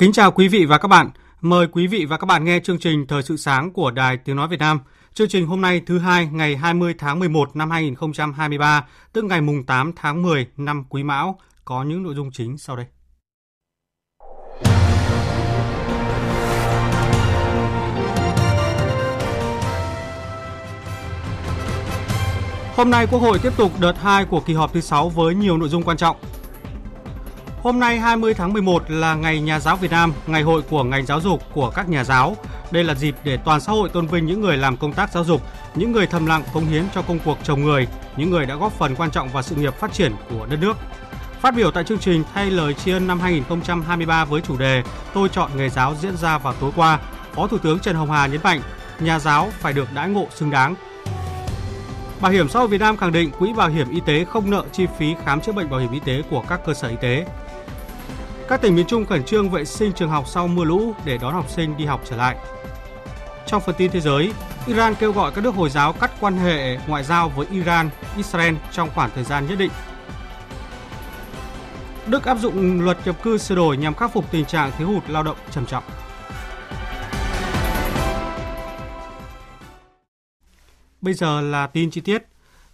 Kính chào quý vị và các bạn. Mời quý vị và các bạn nghe chương trình Thời sự sáng của Đài Tiếng Nói Việt Nam. Chương trình hôm nay thứ Hai ngày 20 tháng 11 năm 2023, tức ngày mùng 8 tháng 10 năm Quý Mão, có những nội dung chính sau đây. Hôm nay Quốc hội tiếp tục đợt 2 của kỳ họp thứ 6 với nhiều nội dung quan trọng. Hôm nay 20 tháng 11 là Ngày Nhà giáo Việt Nam, ngày hội của ngành giáo dục của các nhà giáo. Đây là dịp để toàn xã hội tôn vinh những người làm công tác giáo dục, những người thầm lặng cống hiến cho công cuộc trồng người, những người đã góp phần quan trọng vào sự nghiệp phát triển của đất nước. Phát biểu tại chương trình Thay lời tri ân năm 2023 với chủ đề Tôi chọn nghề giáo diễn ra vào tối qua, Phó Thủ tướng Trần Hồng Hà nhấn mạnh nhà giáo phải được đãi ngộ xứng đáng. Bảo hiểm xã hội Việt Nam khẳng định quỹ bảo hiểm y tế không nợ chi phí khám chữa bệnh bảo hiểm y tế của các cơ sở y tế. Các tỉnh miền Trung khẩn trương vệ sinh trường học sau mưa lũ để đón học sinh đi học trở lại. Trong phần tin thế giới, Iran kêu gọi các nước Hồi giáo cắt quan hệ ngoại giao với Iran, Israel trong khoảng thời gian nhất định. Đức áp dụng luật nhập cư sửa đổi nhằm khắc phục tình trạng thiếu hụt lao động trầm trọng. Bây giờ là tin chi tiết.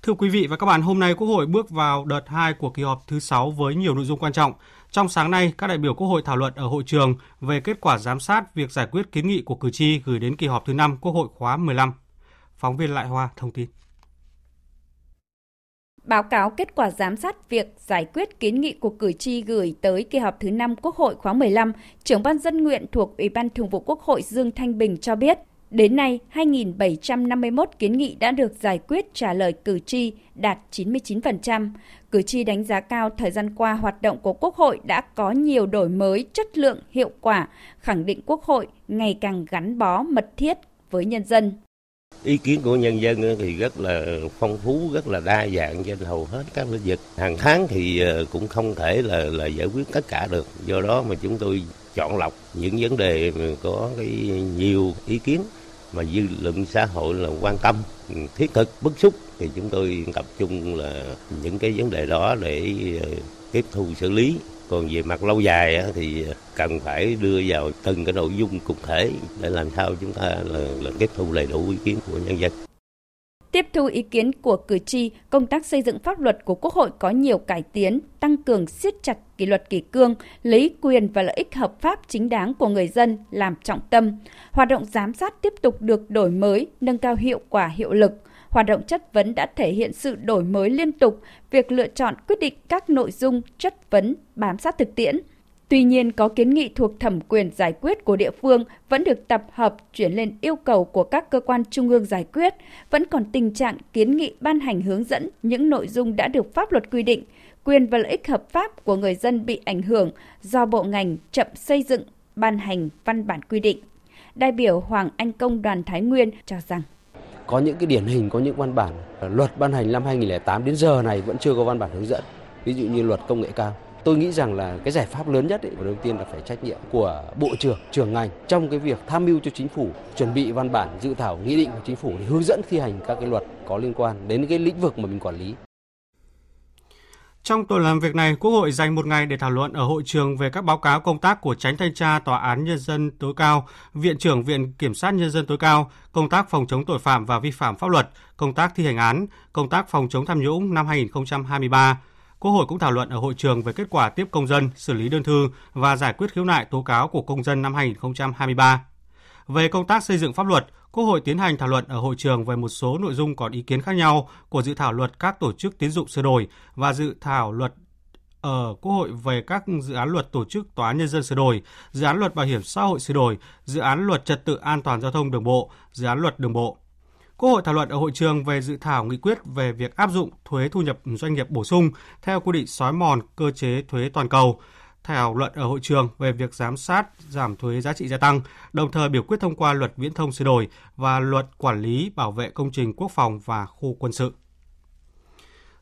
Thưa quý vị và các bạn, hôm nay Quốc hội bước vào đợt 2 của kỳ họp thứ 6 với nhiều nội dung quan trọng. Trong sáng nay, các đại biểu Quốc hội thảo luận ở hội trường về kết quả giám sát việc giải quyết kiến nghị của cử tri gửi đến kỳ họp thứ 5 Quốc hội khóa 15. Phóng viên Lại Hoa thông tin. Báo cáo kết quả giám sát việc giải quyết kiến nghị của cử tri gửi tới kỳ họp thứ 5 Quốc hội khóa 15, trưởng ban dân nguyện thuộc Ủy ban Thường vụ Quốc hội Dương Thanh Bình cho biết, đến nay, 2.751 kiến nghị đã được giải quyết trả lời cử tri, đạt 99%. Cử tri đánh giá cao thời gian qua hoạt động của Quốc hội đã có nhiều đổi mới, chất lượng, hiệu quả, khẳng định Quốc hội ngày càng gắn bó mật thiết với nhân dân. Ý kiến của nhân dân thì rất là phong phú, rất là đa dạng trên hầu hết các lĩnh vực. Hàng tháng thì cũng không thể là giải quyết tất cả được, do đó mà chúng tôi chọn lọc những vấn đề có cái nhiều ý kiến mà dư luận xã hội là quan tâm, thiết thực, bức xúc thì chúng tôi tập trung là những cái vấn đề đó để tiếp thu xử lý. Còn về mặt lâu dài thì cần phải đưa vào từng cái nội dung cụ thể để làm sao chúng ta là tiếp thu đầy đủ ý kiến của nhân dân. Tiếp thu ý kiến của cử tri, công tác xây dựng pháp luật của Quốc hội có nhiều cải tiến, tăng cường siết chặt kỷ luật kỷ cương, lấy quyền và lợi ích hợp pháp chính đáng của người dân làm trọng tâm. Hoạt động giám sát tiếp tục được đổi mới, nâng cao hiệu quả hiệu lực. Hoạt động chất vấn đã thể hiện sự đổi mới liên tục, việc lựa chọn quyết định các nội dung chất vấn bám sát thực tiễn. Tuy nhiên, có kiến nghị thuộc thẩm quyền giải quyết của địa phương vẫn được tập hợp chuyển lên yêu cầu của các cơ quan trung ương giải quyết, vẫn còn tình trạng kiến nghị ban hành hướng dẫn những nội dung đã được pháp luật quy định, quyền và lợi ích hợp pháp của người dân bị ảnh hưởng do bộ ngành chậm xây dựng, ban hành văn bản quy định. Đại biểu Hoàng Anh Công đoàn Thái Nguyên cho rằng có những cái điển hình, có những văn bản luật ban hành năm 2008 đến giờ này vẫn chưa có văn bản hướng dẫn, ví dụ như luật công nghệ cao. Tôi nghĩ rằng là cái giải pháp lớn nhất đầu tiên là phải trách nhiệm của Bộ trưởng, trưởng ngành trong cái việc tham mưu cho Chính phủ chuẩn bị văn bản dự thảo nghị định của Chính phủ để hướng dẫn thi hành các cái luật có liên quan đến cái lĩnh vực mà mình quản lý. Trong tuần làm việc này, Quốc hội dành một ngày để thảo luận ở hội trường về các báo cáo công tác của Chánh Thanh tra Tòa án Nhân dân tối cao, Viện trưởng Viện Kiểm sát Nhân dân tối cao, công tác phòng chống tội phạm và vi phạm pháp luật, công tác thi hành án, công tác phòng chống tham nhũng năm 2023. Quốc hội cũng thảo luận ở hội trường về kết quả tiếp công dân, xử lý đơn thư và giải quyết khiếu nại tố cáo của công dân năm 2023. Về công tác xây dựng pháp luật, Quốc hội tiến hành thảo luận ở hội trường về một số nội dung còn ý kiến khác nhau của dự thảo luật các tổ chức tín dụng sửa đổi và dự thảo luật ở Quốc hội về các dự án luật tổ chức Tòa án Nhân dân sửa đổi, dự án luật Bảo hiểm xã hội sửa đổi, dự án luật trật tự an toàn giao thông đường bộ, dự án luật đường bộ. Quốc hội thảo luận ở hội trường về dự thảo nghị quyết về việc áp dụng thuế thu nhập doanh nghiệp bổ sung theo quy định xói mòn cơ chế thuế toàn cầu, thảo luận ở hội trường về việc giám sát giảm thuế giá trị gia tăng, đồng thời biểu quyết thông qua luật viễn thông sửa đổi và luật quản lý bảo vệ công trình quốc phòng và khu quân sự.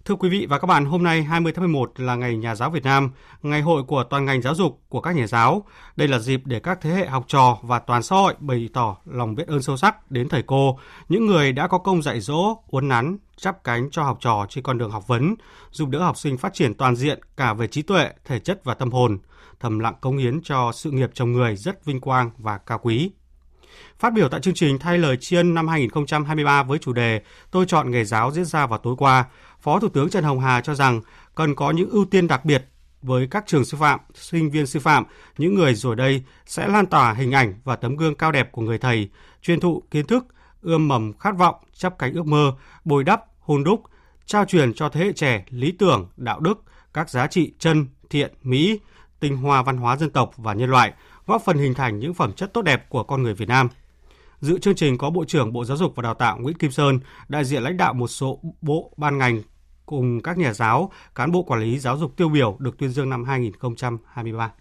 Thưa quý vị và các bạn, hôm nay 20 tháng 11 là Ngày Nhà giáo Việt Nam, ngày hội của toàn ngành giáo dục của các nhà giáo. Đây là dịp để các thế hệ học trò và toàn xã hội bày tỏ lòng biết ơn sâu sắc đến thầy cô, những người đã có công dạy dỗ, uốn nắn, chắp cánh cho học trò trên con đường học vấn, giúp đỡ học sinh phát triển toàn diện cả về trí tuệ, thể chất và tâm hồn, thầm lặng cống hiến cho sự nghiệp chồng người rất vinh quang và cao quý. Phát biểu tại chương trình Thay lời tri ân năm 2023 với chủ đề Tôi chọn nghề giáo diễn ra vào tối qua, Phó Thủ tướng Trần Hồng Hà cho rằng cần có những ưu tiên đặc biệt với các trường sư phạm, sinh viên sư phạm, những người rồi đây sẽ lan tỏa hình ảnh và tấm gương cao đẹp của người thầy, truyền thụ kiến thức, ươm mầm khát vọng, chắp cánh ước mơ, bồi đắp, hun đúc, trao truyền cho thế hệ trẻ lý tưởng, đạo đức, các giá trị chân, thiện, mỹ, tinh hoa văn hóa dân tộc và nhân loại, góp phần hình thành những phẩm chất tốt đẹp của con người Việt Nam. Dự chương trình có Bộ trưởng Bộ Giáo dục và Đào tạo Nguyễn Kim Sơn, đại diện lãnh đạo một số bộ ban ngành cùng các nhà giáo, cán bộ quản lý giáo dục tiêu biểu được tuyên dương năm 2023.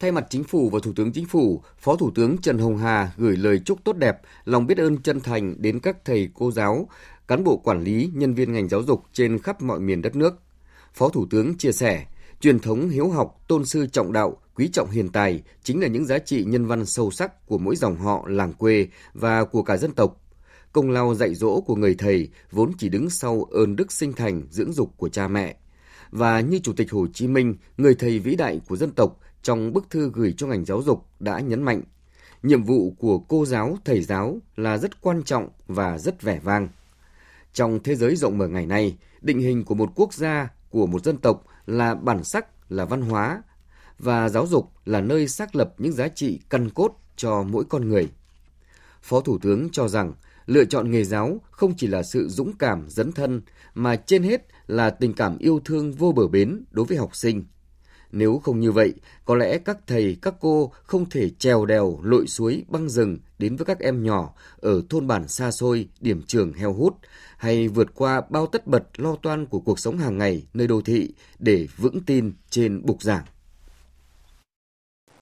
Thay mặt Chính phủ và Thủ tướng Chính phủ, Phó Thủ tướng Trần Hồng Hà gửi lời chúc tốt đẹp, lòng biết ơn chân thành đến các thầy cô giáo, cán bộ quản lý, nhân viên ngành giáo dục trên khắp mọi miền đất nước. Phó Thủ tướng chia sẻ, truyền thống hiếu học, tôn sư trọng đạo, quý trọng hiền tài chính là những giá trị nhân văn sâu sắc của mỗi dòng họ, làng quê và của cả dân tộc. Công lao dạy dỗ của người thầy vốn chỉ đứng sau ơn đức sinh thành, dưỡng dục của cha mẹ. Và như Chủ tịch Hồ Chí Minh, người thầy vĩ đại của dân tộc, trong bức thư gửi cho ngành giáo dục đã nhấn mạnh, nhiệm vụ của cô giáo, thầy giáo là rất quan trọng và rất vẻ vang. Trong thế giới rộng mở ngày nay, định hình của một quốc gia, của một dân tộc là bản sắc, là văn hóa, và giáo dục là nơi xác lập những giá trị căn cốt cho mỗi con người. Phó Thủ tướng cho rằng, lựa chọn nghề giáo không chỉ là sự dũng cảm dấn thân, mà trên hết là tình cảm yêu thương vô bờ bến đối với học sinh. Nếu không như vậy, có lẽ các thầy, các cô không thể trèo đèo, lội suối, băng rừng đến với các em nhỏ ở thôn bản xa xôi, điểm trường heo hút, hay vượt qua bao tất bật lo toan của cuộc sống hàng ngày nơi đô thị để vững tin trên bục giảng.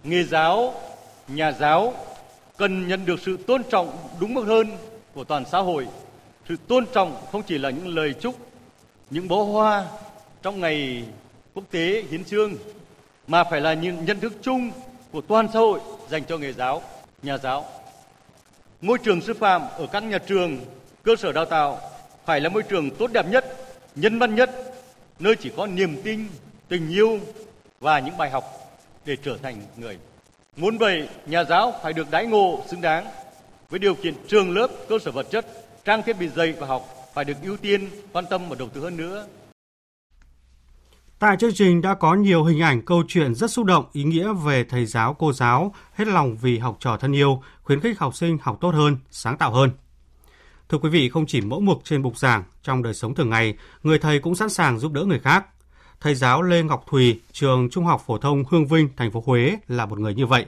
Nghề giáo, nhà giáo cần nhận được sự tôn trọng đúng mức hơn của toàn xã hội. Sự tôn trọng không chỉ là những lời chúc, những bó hoa trong ngày quốc tế hiến chương, mà phải là những nhận thức chung của toàn xã hội dành cho nghề giáo, nhà giáo. Môi trường sư phạm ở các nhà trường, cơ sở đào tạo phải là môi trường tốt đẹp nhất, nhân văn nhất, nơi chỉ có niềm tin, tình yêu và những bài học để trở thành người. Muốn vậy, nhà giáo phải được đãi ngộ xứng đáng với điều kiện trường lớp, cơ sở vật chất, trang thiết bị dạy và học phải được ưu tiên, quan tâm và đầu tư hơn nữa. Tại chương trình đã có nhiều hình ảnh, câu chuyện rất xúc động, ý nghĩa về thầy giáo, cô giáo, hết lòng vì học trò thân yêu, khuyến khích học sinh học tốt hơn, sáng tạo hơn. Thưa quý vị, không chỉ mẫu mực trên bục giảng, trong đời sống thường ngày, người thầy cũng sẵn sàng giúp đỡ người khác. Thầy giáo Lê Ngọc Thủy, trường Trung học Phổ thông Hương Vinh, Thành phố Huế là một người như vậy.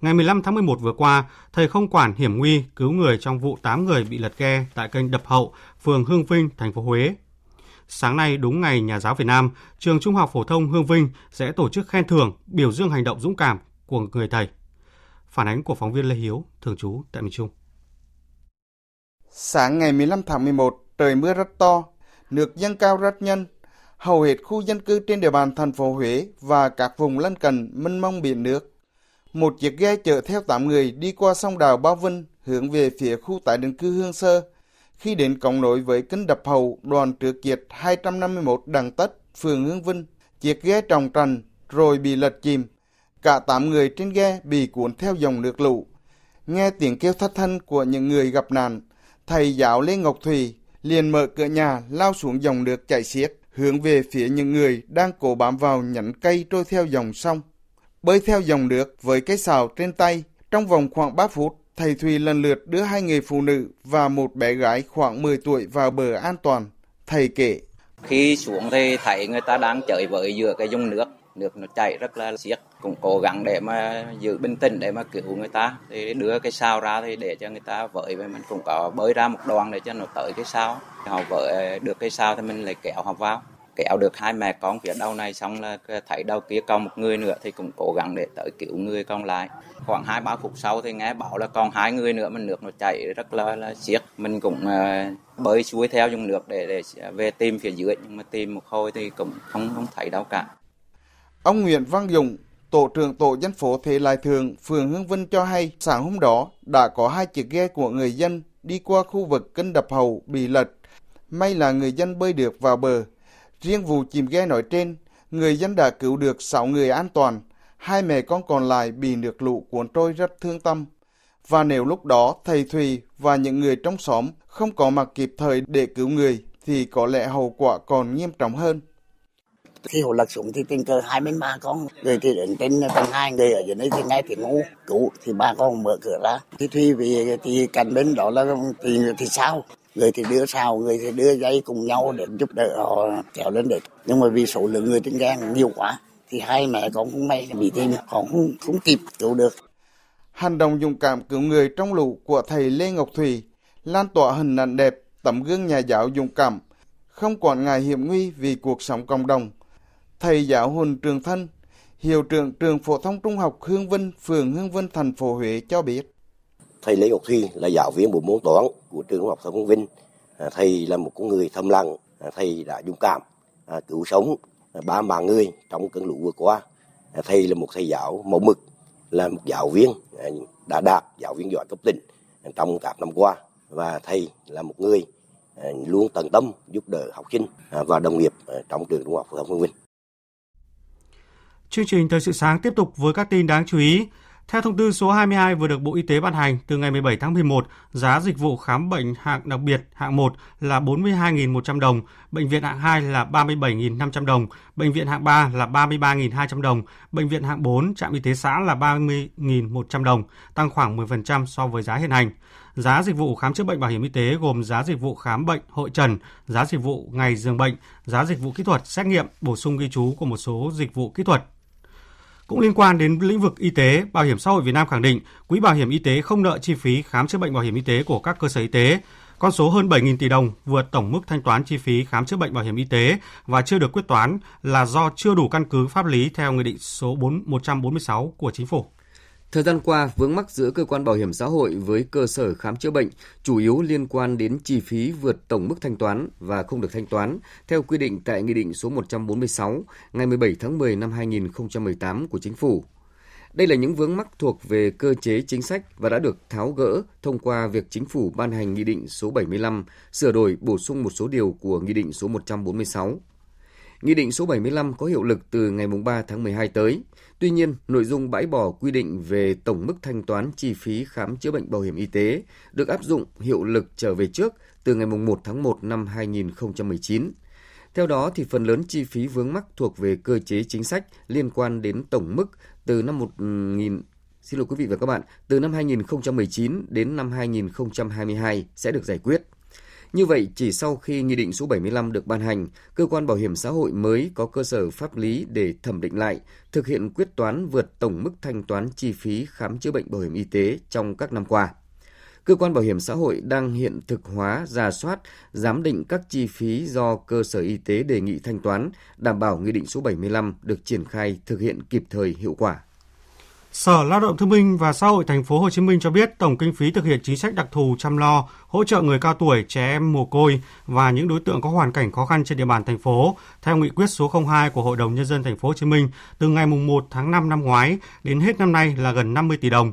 Ngày 15 tháng 11 vừa qua, thầy không quản hiểm nguy cứu người trong vụ 8 người bị lật ghe tại kênh Đập Hậu, phường Hương Vinh, Thành phố Huế. Sáng nay đúng Ngày Nhà giáo Việt Nam, trường Trung học Phổ thông Hương Vinh sẽ tổ chức khen thưởng, biểu dương hành động dũng cảm của người thầy. Phản ánh của phóng viên Lê Hiếu, thường trú tại miền Trung. Sáng ngày 15 tháng 11, trời mưa rất to, nước dâng cao rất nhanh. Hầu hết khu dân cư trên địa bàn thành phố Huế và các vùng lân cận mênh mông biển nước. Một chiếc ghe chở theo 8 người đi qua sông đào Bao Vinh hướng về phía khu tái định cư Hương Sơ. Khi đến cổng nối với kênh Đập Hậu, đoạn trước kiệt 251 Đặng Tất, phường Hương Vinh, chiếc ghe tròng trành rồi bị lật chìm. Cả 8 người trên ghe bị cuốn theo dòng nước lũ. Nghe tiếng kêu thất thanh của những người gặp nạn, thầy giáo Lê Ngọc Thủy liền mở cửa nhà lao xuống dòng nước chảy xiết, hướng về phía những người đang cố bám vào nhánh cây trôi theo dòng sông. Bơi theo dòng nước với cái xào trên tay, trong vòng khoảng 3 phút, thầy Thùy lần lượt đưa 2 người phụ nữ và một bé gái khoảng 10 tuổi vào bờ an toàn. Thầy kể, Khi xuống thì thấy người ta đang chới với giữa cái dòng nước, nước nó chảy rất là xiết, cũng cố gắng để mà giữ bình tĩnh để mà cứu người ta, thì đưa cái sao ra thì để cho người ta vợi, mình cũng có bơi ra một đoạn để cho nó tới cái sao, họ vợi được cái sao thì mình lại kéo họ vào, kéo được hai mẹ con phía đầu này xong là thấy đầu kia còn một người nữa thì cũng cố gắng để tới cứu người còn lại. Khoảng 2-3 phút sau thì nghe bảo là còn hai người nữa mà nước nó chảy rất là xiết, mình cũng bơi xuôi theo dòng nước để về tìm phía dưới, nhưng mà tìm một hồi thì cũng không thấy đâu cả. Ông Nguyễn Văn Dũng, tổ trưởng tổ dân phố Thế Lai Thường, phường Hương Vinh cho hay sáng hôm đó đã có hai chiếc ghe của người dân đi qua khu vực kênh Đập Hầu bị lật. May là người dân bơi được vào bờ. Riêng vụ chìm ghe nói trên, người dân đã cứu được 6 người an toàn, hai mẹ con còn lại bị nước lũ cuốn trôi rất thương tâm. Và nếu lúc đó thầy Thùy và những người trong xóm không có mặt kịp thời để cứu người thì có lẽ hậu quả còn nghiêm trọng hơn. Khi hồ lật xuống thì tình cờ 23 con, người thì đến trên tầng 2, người ở dưới đấy thì nghe tiếng hú cứu thì ba con mở cửa ra. Thì Thùy vì thì cạnh bên đó là thì sao? Người thì đưa sao, người thì đưa dây cùng nhau để giúp đỡ họ kéo lên được. Nhưng mà vì số lượng người trên ghe nhiều quá thì hai mẹ con cũng may bị thương, họ không kịp cứu được. Hành động dũng cảm cứu người trong lũ của thầy Lê Ngọc Thủy lan tỏa hình ảnh đẹp, tấm gương nhà giáo dũng cảm, không quản ngại hiểm nguy vì cuộc sống cộng đồng. Thầy giáo Hồn Trường Thân, hiệu trưởng trường phổ thông trung học Hương Vinh, phường Hương Vinh, thành phố Huế cho biết. Thầy Lê Ngọc Thủy là giáo viên bộ môn toán của trường trung học phổ thông Hương Vinh. Thầy là một người thầm lặng, thầy đã dũng cảm cứu sống 3 người trong cơn lũ vừa qua. Thầy là một thầy giáo mẫu mực, là một giáo viên đã đạt giáo viên giỏi cấp tỉnh trong các năm qua, và thầy là một người luôn tận tâm giúp đỡ học sinh và đồng nghiệp trong trường trung học phổ thông Hương Vinh. Chương trình Thời sự sáng tiếp tục với các tin đáng chú ý. Theo thông tư số 22 vừa được Bộ Y tế ban hành, từ ngày 17 tháng 11, giá dịch vụ khám bệnh hạng đặc biệt hạng 1 là 42.100 đồng, bệnh viện hạng 2 là 37.500 đồng, bệnh viện hạng 3 là 33.200 đồng, bệnh viện hạng 4, trạm y tế xã là 30.100 đồng, tăng khoảng 10% so với giá hiện hành. Giá dịch vụ khám chữa bệnh bảo hiểm y tế gồm giá dịch vụ khám bệnh hội trần, giá dịch vụ ngày giường bệnh, giá dịch vụ kỹ thuật xét nghiệm, bổ sung ghi chú của một số dịch vụ kỹ thuật. Cũng liên quan đến lĩnh vực y tế, Bảo hiểm xã hội Việt Nam khẳng định Quỹ Bảo hiểm y tế không nợ chi phí khám chữa bệnh bảo hiểm y tế của các cơ sở y tế. Con số hơn 7.000 tỷ đồng vượt tổng mức thanh toán chi phí khám chữa bệnh bảo hiểm y tế và chưa được quyết toán là do chưa đủ căn cứ pháp lý theo Nghị định số 146 của Chính phủ. Thời gian qua, vướng mắc giữa cơ quan bảo hiểm xã hội với cơ sở khám chữa bệnh chủ yếu liên quan đến chi phí vượt tổng mức thanh toán và không được thanh toán theo quy định tại Nghị định số 146 ngày 17 tháng 10 năm 2018 của Chính phủ. Đây là những vướng mắc thuộc về cơ chế chính sách và đã được tháo gỡ thông qua việc Chính phủ ban hành Nghị định số 75, sửa đổi bổ sung một số điều của Nghị định số 146. Nghị định số 75 có hiệu lực từ ngày 3 tháng 12 tới. Tuy nhiên, nội dung bãi bỏ quy định về tổng mức thanh toán chi phí khám chữa bệnh bảo hiểm y tế được áp dụng hiệu lực trở về trước từ ngày 1 tháng 1 năm 2019. Theo đó, thì phần lớn chi phí vướng mắc thuộc về cơ chế chính sách liên quan đến tổng mức từ năm 2019 đến năm 2022 sẽ được giải quyết. Như vậy, chỉ sau khi Nghị định số 75 được ban hành, cơ quan bảo hiểm xã hội mới có cơ sở pháp lý để thẩm định lại, thực hiện quyết toán vượt tổng mức thanh toán chi phí khám chữa bệnh bảo hiểm y tế trong các năm qua. Cơ quan bảo hiểm xã hội đang hiện thực hóa, rà soát, giám định các chi phí do cơ sở y tế đề nghị thanh toán, đảm bảo Nghị định số 75 được triển khai thực hiện kịp thời, hiệu quả. Sở Lao động Thương binh và Xã hội Thành phố Hồ Chí Minh cho biết tổng kinh phí thực hiện chính sách đặc thù chăm lo, hỗ trợ người cao tuổi, trẻ em mồ côi và những đối tượng có hoàn cảnh khó khăn trên địa bàn thành phố theo nghị quyết số 02 của Hội đồng Nhân dân Thành phố Hồ Chí Minh từ ngày 1 tháng 5 năm ngoái đến hết năm nay là gần 50 tỷ đồng.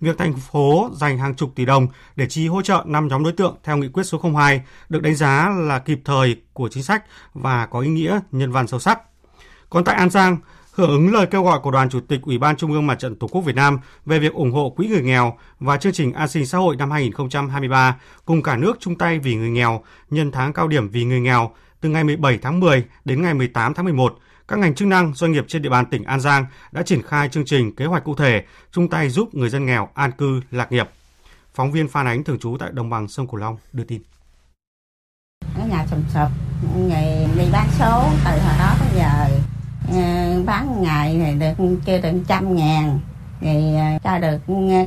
Việc thành phố dành hàng chục tỷ đồng để chi hỗ trợ 5 nhóm đối tượng theo nghị quyết số 02 được đánh giá là kịp thời của chính sách và có ý nghĩa nhân văn sâu sắc. Còn tại An Giang, hưởng ứng lời kêu gọi của Đoàn Chủ tịch Ủy ban Trung ương Mặt trận Tổ quốc Việt Nam về việc ủng hộ quỹ người nghèo và chương trình an sinh xã hội năm 2023, cùng cả nước chung tay vì người nghèo, nhân tháng cao điểm vì người nghèo từ ngày 17 tháng 10 đến ngày 18 tháng 11, các ngành chức năng, doanh nghiệp trên địa bàn tỉnh An Giang đã triển khai chương trình, kế hoạch cụ thể chung tay giúp người dân nghèo an cư lạc nghiệp. Phóng viên Phan Ánh thường trú tại đồng bằng sông Cửu Long đưa tin. ở nhà sụp sụp, ngày đi bán số từ hồi đó tới giờ, bán ngày thì được chưa được 100.000, thì cho được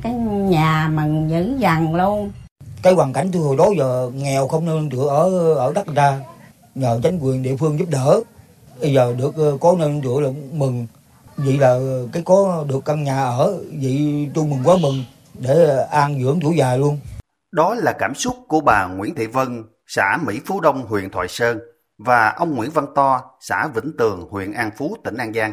cái nhà mà giữ dần luôn. Cái hoàn cảnh tôi hồi đó giờ nghèo không nương tựa ở đất ra, nhờ chính quyền địa phương giúp đỡ, bây giờ được có nương tựa là mừng. Vậy là cái có được căn nhà ở, vậy tôi mừng quá mừng, để an dưỡng tuổi già luôn. Đó là cảm xúc của bà Nguyễn Thị Vân, xã Mỹ Phú Đông, huyện Thoại Sơn, và ông Nguyễn Văn To, xã Vĩnh Tường, huyện An Phú, tỉnh An Giang.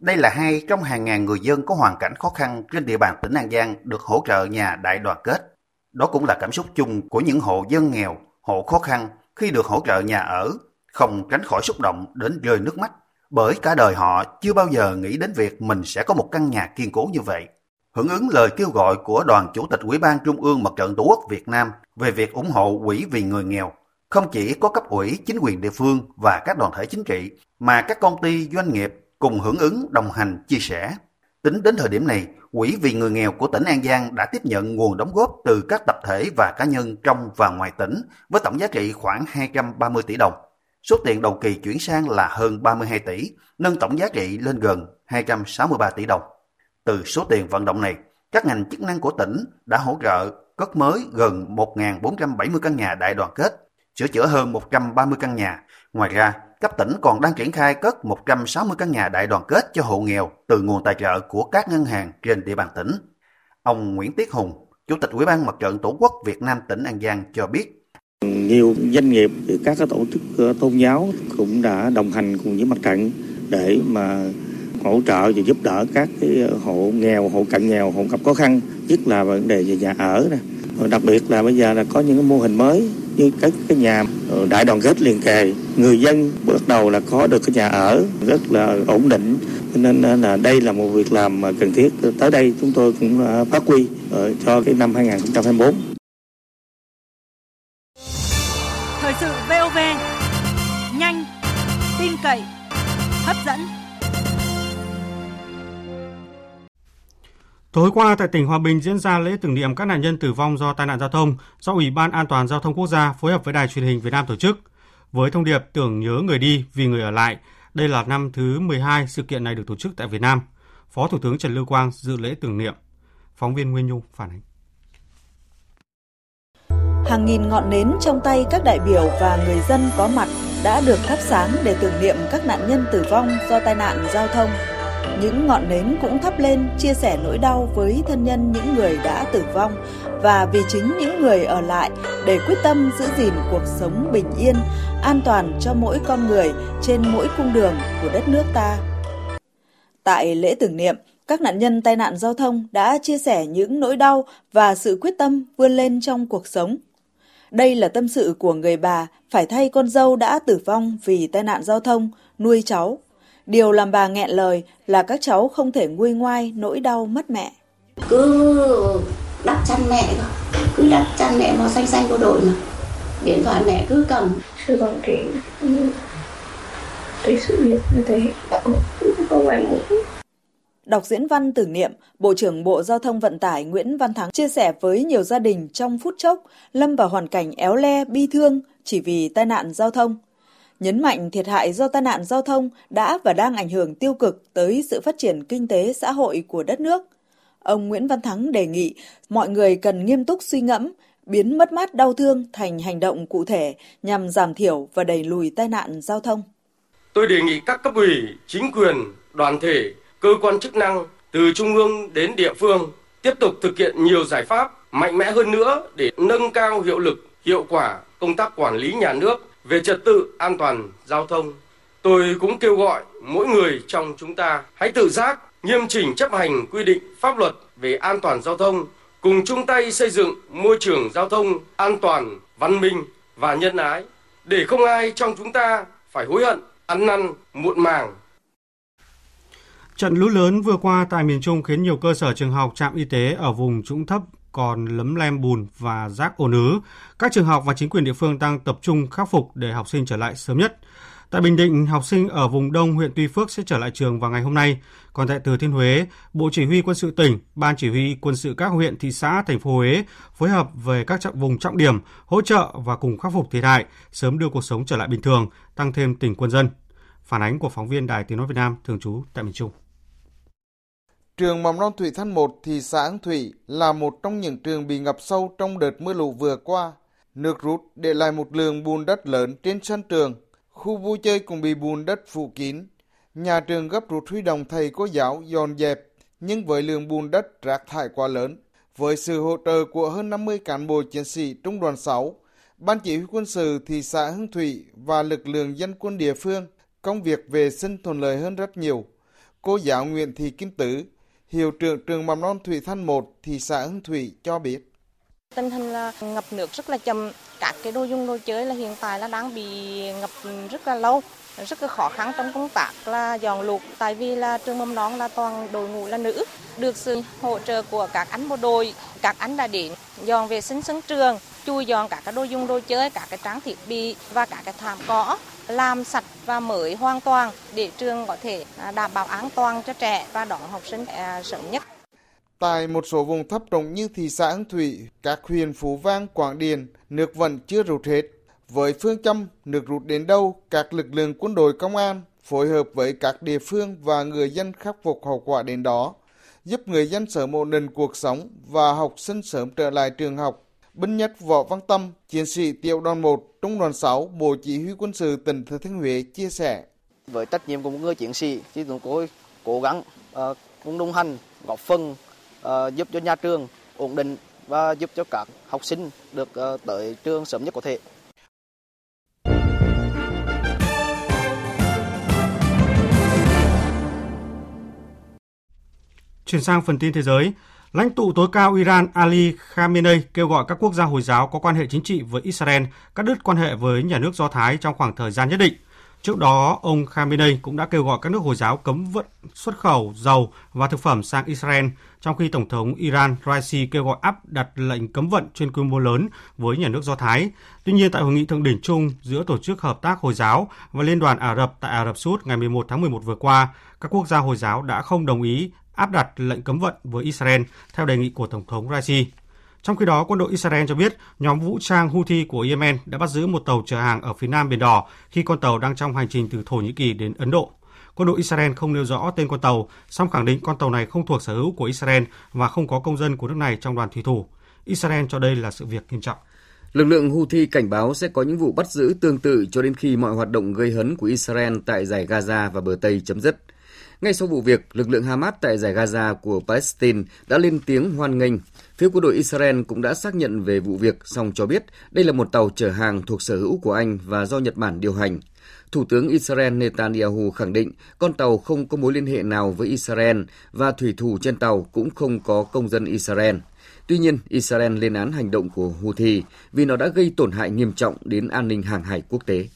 Đây là hai trong hàng ngàn người dân có hoàn cảnh khó khăn trên địa bàn tỉnh An Giang được hỗ trợ nhà đại đoàn kết. Đó cũng là cảm xúc chung của những hộ dân nghèo, hộ khó khăn khi được hỗ trợ nhà ở, không tránh khỏi xúc động đến rơi nước mắt, bởi cả đời họ chưa bao giờ nghĩ đến việc mình sẽ có một căn nhà kiên cố như vậy. Hưởng ứng lời kêu gọi của Đoàn Chủ tịch Ủy ban Trung ương Mặt trận Tổ quốc Việt Nam về việc ủng hộ quỹ vì người nghèo, không chỉ có cấp ủy, chính quyền địa phương và các đoàn thể chính trị, mà các công ty, doanh nghiệp cùng hưởng ứng, đồng hành, chia sẻ. Tính đến thời điểm này, quỹ vì người nghèo của tỉnh An Giang đã tiếp nhận nguồn đóng góp từ các tập thể và cá nhân trong và ngoài tỉnh với tổng giá trị khoảng 230 tỷ đồng. Số tiền đầu kỳ chuyển sang là hơn 32 tỷ, nâng tổng giá trị lên gần 263 tỷ đồng. Từ số tiền vận động này, các ngành chức năng của tỉnh đã hỗ trợ cất mới gần 1.470 căn nhà đại đoàn kết, sửa chữa hơn 130 căn nhà. Ngoài ra, cấp tỉnh còn đang triển khai cất 160 căn nhà đại đoàn kết cho hộ nghèo từ nguồn tài trợ của các ngân hàng trên địa bàn tỉnh. Ông Nguyễn Tiết Hùng, Chủ tịch Ủy ban Mặt trận Tổ quốc Việt Nam tỉnh An Giang cho biết. Nhiều doanh nghiệp, các tổ chức tôn giáo cũng đã đồng hành cùng với mặt trận để mà hỗ trợ và giúp đỡ các cái hộ nghèo, hộ cận nghèo, hộ gặp khó khăn, nhất là vấn đề về nhà ở này. Đặc biệt là bây giờ là có những mô hình mới như cái nhà đại đoàn kết liền kề, người dân bắt đầu là có được cái nhà ở rất là ổn định, nên là đây là một việc làm cần thiết. Tới đây chúng tôi cũng phát huy cho cái năm 2024. Thời sự VOV, nhanh, tin cậy, hấp dẫn. Tối qua tại tỉnh Hòa Bình diễn ra lễ tưởng niệm các nạn nhân tử vong do tai nạn giao thông do Ủy ban An toàn giao thông quốc gia phối hợp với Đài truyền hình Việt Nam tổ chức. Với thông điệp tưởng nhớ người đi vì người ở lại, đây là năm thứ 12 sự kiện này được tổ chức tại Việt Nam. Phó Thủ tướng Trần Lưu Quang dự lễ tưởng niệm. Phóng viên Nguyên Nhung phản ánh. Hàng nghìn ngọn nến trong tay các đại biểu và người dân có mặt đã được thắp sáng để tưởng niệm các nạn nhân tử vong do tai nạn giao thông. Những ngọn nến cũng thắp lên chia sẻ nỗi đau với thân nhân những người đã tử vong và vì chính những người ở lại để quyết tâm giữ gìn cuộc sống bình yên, an toàn cho mỗi con người trên mỗi cung đường của đất nước ta. Tại lễ tưởng niệm, các nạn nhân tai nạn giao thông đã chia sẻ những nỗi đau và sự quyết tâm vươn lên trong cuộc sống. Đây là tâm sự của người bà phải thay con dâu đã tử vong vì tai nạn giao thông, nuôi cháu. Điều làm bà nghẹn lời là các cháu không thể nguôi ngoai nỗi đau mất mẹ. Cứ đắp chăn mẹ thôi, cứ đắp chăn mẹ màu xanh xanh bộ đội mà. Điện thoại mẹ cứ cầm. Sư còn cái sự việc như thế, không ai muốn. Đọc diễn văn tưởng niệm, Bộ trưởng Bộ Giao thông Vận tải Nguyễn Văn Thắng chia sẻ với nhiều gia đình trong phút chốc lâm vào hoàn cảnh éo le, bi thương chỉ vì tai nạn giao thông. Nhấn mạnh thiệt hại do tai nạn giao thông đã và đang ảnh hưởng tiêu cực tới sự phát triển kinh tế xã hội của đất nước. Ông Nguyễn Văn Thắng đề nghị mọi người cần nghiêm túc suy ngẫm, biến mất mát đau thương thành hành động cụ thể nhằm giảm thiểu và đẩy lùi tai nạn giao thông. Tôi đề nghị các cấp ủy, chính quyền, đoàn thể, cơ quan chức năng từ trung ương đến địa phương tiếp tục thực hiện nhiều giải pháp mạnh mẽ hơn nữa để nâng cao hiệu lực, hiệu quả công tác quản lý nhà nước về trật tự an toàn giao thông. Tôi cũng kêu gọi mỗi người trong chúng ta hãy tự giác, nghiêm chỉnh chấp hành quy định pháp luật về an toàn giao thông, cùng chung tay xây dựng môi trường giao thông an toàn, văn minh và nhân ái, để không ai trong chúng ta phải hối hận, ăn năn, muộn màng. Trận lũ lớn vừa qua tại miền Trung khiến nhiều cơ sở trường học, trạm y tế ở vùng trũng thấp còn lấm lem bùn và rác ồn ứ. Các trường học và chính quyền địa phương đang tập trung khắc phục để học sinh trở lại sớm nhất. Tại Bình Định, học sinh ở vùng Đông huyện Tuy Phước sẽ trở lại trường vào ngày hôm nay. Còn tại Thừa Thiên Huế, Bộ Chỉ huy Quân sự tỉnh, Ban Chỉ huy Quân sự các huyện, thị xã, thành phố Huế phối hợp về các vùng trọng điểm hỗ trợ và cùng khắc phục thiệt hại, sớm đưa cuộc sống trở lại bình thường, tăng thêm tình quân dân. Phản ánh của phóng viên Đài Tiếng Nói Việt Nam thường trú tại miền Trung. Trường Mầm non Thủy Thanh 1, thị xã Hương Thủy là một trong những trường bị ngập sâu trong đợt mưa lũ vừa qua. Nước rút để lại một lượng bùn đất lớn trên sân trường. Khu vui chơi cũng bị bùn đất phủ kín. Nhà trường gấp rút huy động thầy cô giáo dọn dẹp, nhưng với lượng bùn đất rác thải quá lớn. Với sự hỗ trợ của hơn 50 cán bộ chiến sĩ trung đoàn 6, Ban Chỉ huy Quân sự thị xã Hương Thủy và lực lượng dân quân địa phương, công việc vệ sinh thuận lợi hơn rất nhiều. Cô giáo Nguyễn Thị Kim Tử, hiệu trưởng trường Mầm non Thủy Thanh 1, thị xã Hương Thủy cho biết. Tình hình là ngập nước rất là chậm, các cái đồ dùng đồ chơi là hiện tại là đang bị ngập rất là lâu, rất là khó khăn trong công tác là dọn lụt, tại vì là trường mầm non là toàn đội ngũ là nữ. Được sự hỗ trợ của các anh bộ đội, các anh đã đến dọn vệ sinh sân trường, chui dọn các cái đồ dùng đồ chơi, các cái trang thiết bị và các cái thảm cỏ, làm sạch và mới hoàn toàn để trường có thể đảm bảo an toàn cho trẻ và đón học sinh sớm nhất. Tại một số vùng thấp trũng như thị xã Hương Thủy, các huyện Phú Vang, Quảng Điền, nước vẫn chưa rút hết. Với phương châm nước rút đến đâu, các lực lượng quân đội công an phối hợp với các địa phương và người dân khắc phục hậu quả đến đó, giúp người dân sớm ổn định cuộc sống và học sinh sớm trở lại trường học. Binh nhất Võ Văn Tâm, chiến sĩ tiểu đoàn 1, trung đoàn 6, Bộ Chỉ huy Quân sự tỉnh Thừa Thiên Huế chia sẻ. Với trách nhiệm của một người chiến sĩ thì chúng tôi cố gắng cùng đồng hành, góp phần giúp cho nhà trường ổn định và giúp cho các học sinh được tới trường sớm nhất có thể. Chuyển sang phần tin thế giới. Lãnh tụ tối cao Iran Ali Khamenei kêu gọi các quốc gia Hồi giáo có quan hệ chính trị với Israel cắt đứt quan hệ với nhà nước Do Thái trong khoảng thời gian nhất định. Trước đó, ông Khamenei cũng đã kêu gọi các nước Hồi giáo cấm vận xuất khẩu dầu và thực phẩm sang Israel, trong khi Tổng thống Iran Raisi kêu gọi áp đặt lệnh cấm vận trên quy mô lớn với nhà nước Do Thái. Tuy nhiên, tại hội nghị thượng đỉnh chung giữa Tổ chức Hợp tác Hồi giáo và Liên đoàn Ả Rập tại Ả Rập Xê Út ngày 11 tháng 11 vừa qua, các quốc gia Hồi giáo đã không đồng ý áp đặt lệnh cấm vận với Israel theo đề nghị của Tổng thống Raisi. Trong khi đó, quân đội Israel cho biết nhóm vũ trang Houthi của Yemen đã bắt giữ một tàu chở hàng ở phía nam Biển Đỏ khi con tàu đang trong hành trình từ Thổ Nhĩ Kỳ đến Ấn Độ. Quân đội Israel không nêu rõ tên con tàu, song khẳng định con tàu này không thuộc sở hữu của Israel và không có công dân của nước này trong đoàn thủy thủ. Israel cho đây là sự việc nghiêm trọng. Lực lượng Houthi cảnh báo sẽ có những vụ bắt giữ tương tự cho đến khi mọi hoạt động gây hấn của Israel tại dải Gaza và bờ Tây chấm dứt. Ngay sau vụ việc, lực lượng Hamas tại dải Gaza của Palestine đã lên tiếng hoan nghênh. Phía quân đội Israel cũng đã xác nhận về vụ việc, song cho biết đây là một tàu chở hàng thuộc sở hữu của Anh và do Nhật Bản điều hành. Thủ tướng Israel Netanyahu khẳng định con tàu không có mối liên hệ nào với Israel và thủy thủ trên tàu cũng không có công dân Israel. Tuy nhiên, Israel lên án hành động của Houthi vì nó đã gây tổn hại nghiêm trọng đến an ninh hàng hải quốc tế.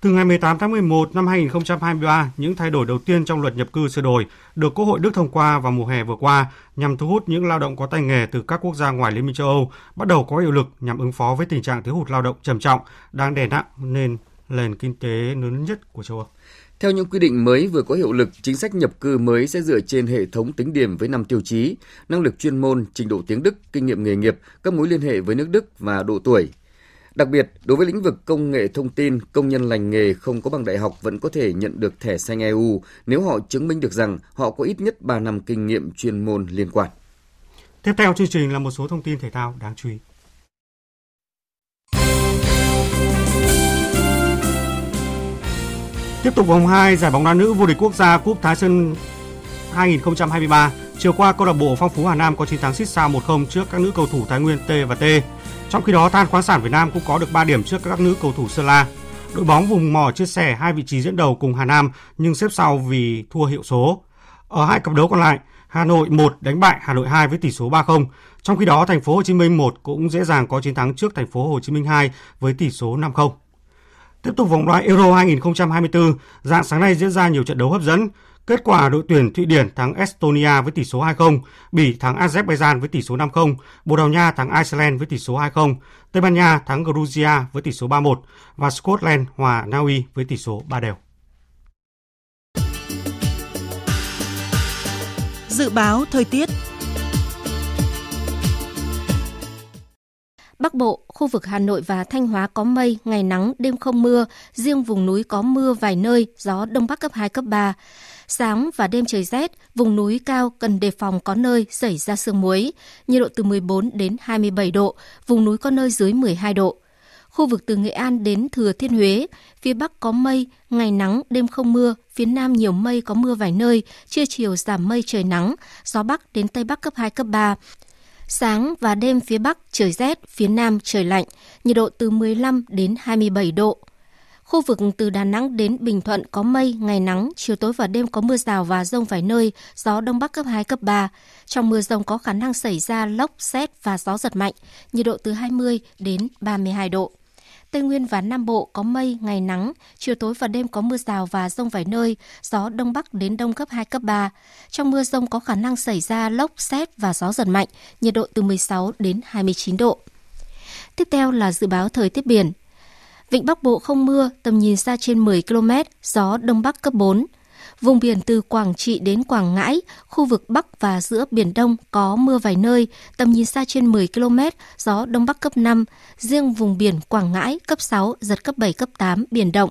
Từ ngày 18 tháng 11 năm 2023, những thay đổi đầu tiên trong luật nhập cư sửa đổi được Quốc hội Đức thông qua vào mùa hè vừa qua nhằm thu hút những lao động có tay nghề từ các quốc gia ngoài Liên minh châu Âu bắt đầu có hiệu lực nhằm ứng phó với tình trạng thiếu hụt lao động trầm trọng đang đè nặng nền kinh tế lớn nhất của châu Âu. Theo những quy định mới vừa có hiệu lực, chính sách nhập cư mới sẽ dựa trên hệ thống tính điểm với 5 tiêu chí: năng lực chuyên môn, trình độ tiếng Đức, kinh nghiệm nghề nghiệp, các mối liên hệ với nước Đức và độ tuổi. Đặc biệt, đối với lĩnh vực công nghệ thông tin, công nhân lành nghề không có bằng đại học vẫn có thể nhận được thẻ xanh EU nếu họ chứng minh được rằng họ có ít nhất 3 năm kinh nghiệm chuyên môn liên quan. Tiếp theo chương trình là một số thông tin thể thao đáng chú ý. Tiếp tục vòng 2 giải bóng đá nữ vô địch quốc gia Cúp Thái Sơn 2023. Chiều qua, câu lạc bộ Phong Phú Hà Nam có chiến thắng sít sao 1-0 trước các nữ cầu thủ Thái Nguyên T và T. Trong khi đó, Than Khoáng Sản Việt Nam cũng có được 3 điểm trước các nữ cầu thủ Sơn La. Đội bóng vùng mỏ chia sẻ 2 vị trí dẫn đầu cùng Hà Nam nhưng xếp sau vì thua hiệu số. Ở 2 cặp đấu còn lại, Hà Nội 1 đánh bại Hà Nội 2 với tỷ số 3-0. Trong khi đó, Thành phố Hồ Chí Minh 1 cũng dễ dàng có chiến thắng trước Thành phố Hồ Chí Minh 2 với tỷ số 5-0. Tiếp tục vòng loại Euro 2024, rạng sáng nay diễn ra nhiều trận đấu hấp dẫn. Kết quả đội tuyển Thụy Điển thắng Estonia với tỷ số 2-0, Bỉ thắng Azerbaijan với tỷ số 5-0, Bồ Đào Nha thắng Iceland với tỷ số 2-0, Tây Ban Nha thắng Georgia với tỷ số 3-1 và Scotland hòa Na Uy với tỷ số 3-0. Dự báo thời tiết. Bắc Bộ, khu vực Hà Nội và Thanh Hóa có mây, ngày nắng, đêm không mưa, riêng vùng núi có mưa vài nơi, gió Đông Bắc cấp 2, cấp 3. Sáng và đêm trời rét, vùng núi cao cần đề phòng có nơi xảy ra sương muối, nhiệt độ từ 14 đến 27 độ, vùng núi có nơi dưới 12 độ. Khu vực từ Nghệ An đến Thừa Thiên Huế, phía Bắc có mây, ngày nắng, đêm không mưa, phía Nam nhiều mây có mưa vài nơi, trưa chiều giảm mây trời nắng, gió Bắc đến Tây Bắc cấp 2, cấp 3. Sáng và đêm phía Bắc trời rét, phía Nam trời lạnh, nhiệt độ từ 15 đến 27 độ. Khu vực từ Đà Nẵng đến Bình Thuận có mây, ngày nắng, chiều tối và đêm có mưa rào và dông vài nơi, gió Đông Bắc cấp 2, cấp 3. Trong mưa dông có khả năng xảy ra lốc, sét và gió giật mạnh, nhiệt độ từ 20 đến 32 độ. Tây Nguyên và Nam Bộ có mây, ngày nắng, chiều tối và đêm có mưa rào và dông vài nơi, gió Đông Bắc đến Đông cấp 2, cấp 3. Trong mưa dông có khả năng xảy ra lốc, sét và gió giật mạnh, nhiệt độ từ 16 đến 29 độ. Tiếp theo là dự báo thời tiết biển. Vịnh Bắc Bộ không mưa, tầm nhìn xa trên 10 km, gió Đông Bắc cấp 4. Vùng biển từ Quảng Trị đến Quảng Ngãi, khu vực Bắc và giữa Biển Đông có mưa vài nơi, tầm nhìn xa trên 10 km, gió Đông Bắc cấp 5, riêng vùng biển Quảng Ngãi cấp 6, giật cấp 7, cấp 8, biển động.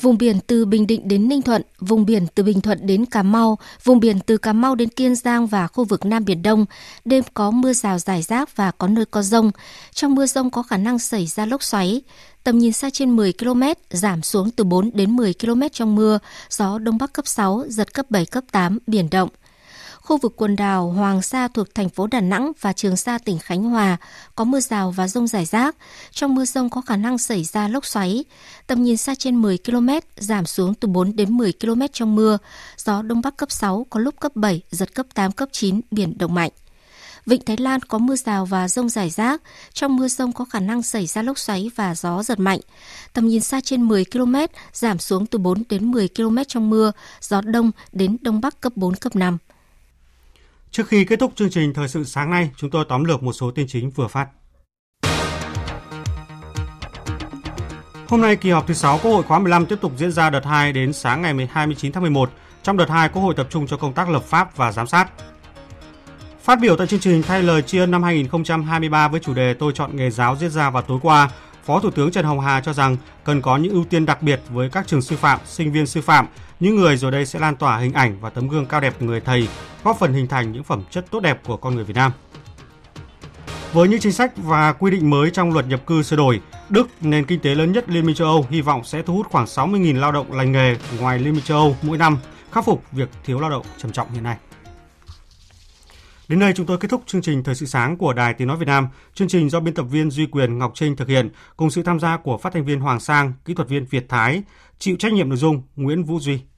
Vùng biển từ Bình Định đến Ninh Thuận, vùng biển từ Bình Thuận đến Cà Mau, vùng biển từ Cà Mau đến Kiên Giang và khu vực Nam Biển Đông, đêm có mưa rào rải rác và có nơi có dông. Trong mưa dông có khả năng xảy ra lốc xoáy. Tầm nhìn xa trên 10 km, giảm xuống từ 4 đến 10 km trong mưa, gió Đông Bắc cấp 6, giật cấp 7, cấp 8, biển động. Khu vực quần đảo Hoàng Sa thuộc thành phố Đà Nẵng và Trường Sa tỉnh Khánh Hòa có mưa rào và dông rải rác. Trong mưa dông có khả năng xảy ra lốc xoáy. Tầm nhìn xa trên 10 km, giảm xuống từ 4 đến 10 km trong mưa. Gió Đông Bắc cấp 6, có lúc cấp 7, giật cấp 8, cấp 9, biển động mạnh. Vịnh Thái Lan có mưa rào và dông rải rác. Trong mưa dông có khả năng xảy ra lốc xoáy và gió giật mạnh. Tầm nhìn xa trên 10 km, giảm xuống từ 4 đến 10 km trong mưa. Gió Đông đến Đông Bắc cấp 4, cấp 5. Trước khi kết thúc chương trình Thời sự sáng nay, chúng tôi tóm lược một số tin chính vừa phát. Hôm nay, kỳ họp thứ 6 Quốc hội khóa 15 tiếp tục diễn ra đợt 2 đến sáng ngày 29 tháng 11. Trong đợt 2, Quốc hội tập trung cho công tác lập pháp và giám sát. Phát biểu tại chương trình thay lời tri ân năm 2023 với chủ đề Tôi chọn nghề giáo diễn ra vào tối qua, Phó Thủ tướng Trần Hồng Hà cho rằng cần có những ưu tiên đặc biệt với các trường sư phạm, sinh viên sư phạm. Những người rồi đây sẽ lan tỏa hình ảnh và tấm gương cao đẹp của người thầy, góp phần hình thành những phẩm chất tốt đẹp của con người Việt Nam. Với những chính sách và quy định mới trong luật nhập cư sửa đổi, Đức, nền kinh tế lớn nhất Liên minh châu Âu, hy vọng sẽ thu hút khoảng 60.000 lao động lành nghề ngoài Liên minh châu Âu mỗi năm, khắc phục việc thiếu lao động trầm trọng hiện nay. Đến đây chúng tôi kết thúc chương trình Thời sự sáng của Đài Tiếng Nói Việt Nam. Chương trình do biên tập viên Duy Quyền, Ngọc Trinh thực hiện, cùng sự tham gia của phát thanh viên Hoàng Sang, kỹ thuật viên Việt Thái, chịu trách nhiệm nội dung Nguyễn Vũ Duy.